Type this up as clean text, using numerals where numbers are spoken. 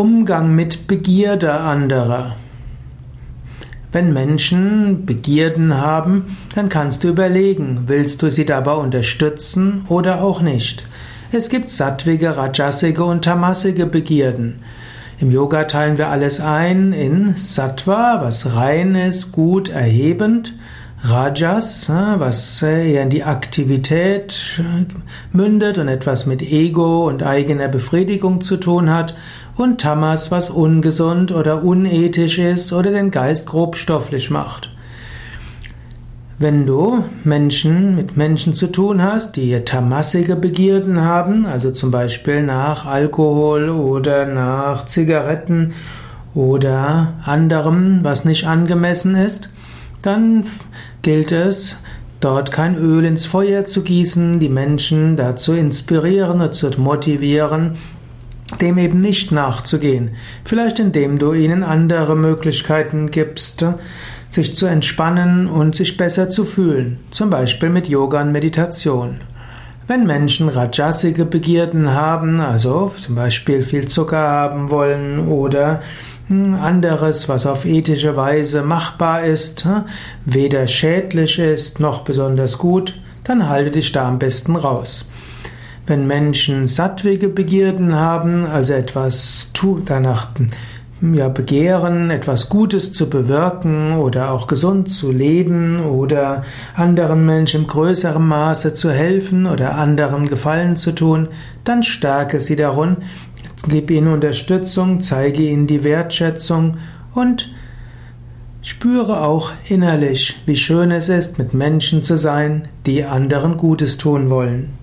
Umgang mit Begierde anderer. Wenn Menschen Begierden haben, dann kannst du überlegen, willst du sie dabei unterstützen oder auch nicht. Es gibt sattvige, rajasige und tamasige Begierden. Im Yoga teilen wir alles ein in Sattva, was rein ist, gut, erhebend, Rajas, was eher in die Aktivität mündet und etwas mit Ego und eigener Befriedigung zu tun hat, und Tamas, was ungesund oder unethisch ist oder den Geist grobstofflich macht. Wenn du mit Menschen zu tun hast, die tamasige Begierden haben, also zum Beispiel nach Alkohol oder nach Zigaretten oder anderem, was nicht angemessen ist, dann gilt es, dort kein Öl ins Feuer zu gießen, die Menschen dazu inspirieren und zu motivieren, dem eben nicht nachzugehen. Vielleicht indem du ihnen andere Möglichkeiten gibst, sich zu entspannen und sich besser zu fühlen, zum Beispiel mit Yoga und Meditation. Wenn Menschen rajasige Begierden haben, also zum Beispiel viel Zucker haben wollen oder anderes, was auf ethische Weise machbar ist, weder schädlich ist noch besonders gut, dann halte dich da am besten raus. Wenn Menschen sattvige Begierden haben, also etwas danach begehren, etwas Gutes zu bewirken oder auch gesund zu leben oder anderen Menschen im größeren Maße zu helfen oder anderen Gefallen zu tun, dann stärke sie darin, gib ihnen Unterstützung, zeige ihnen die Wertschätzung und spüre auch innerlich, wie schön es ist, mit Menschen zu sein, die anderen Gutes tun wollen.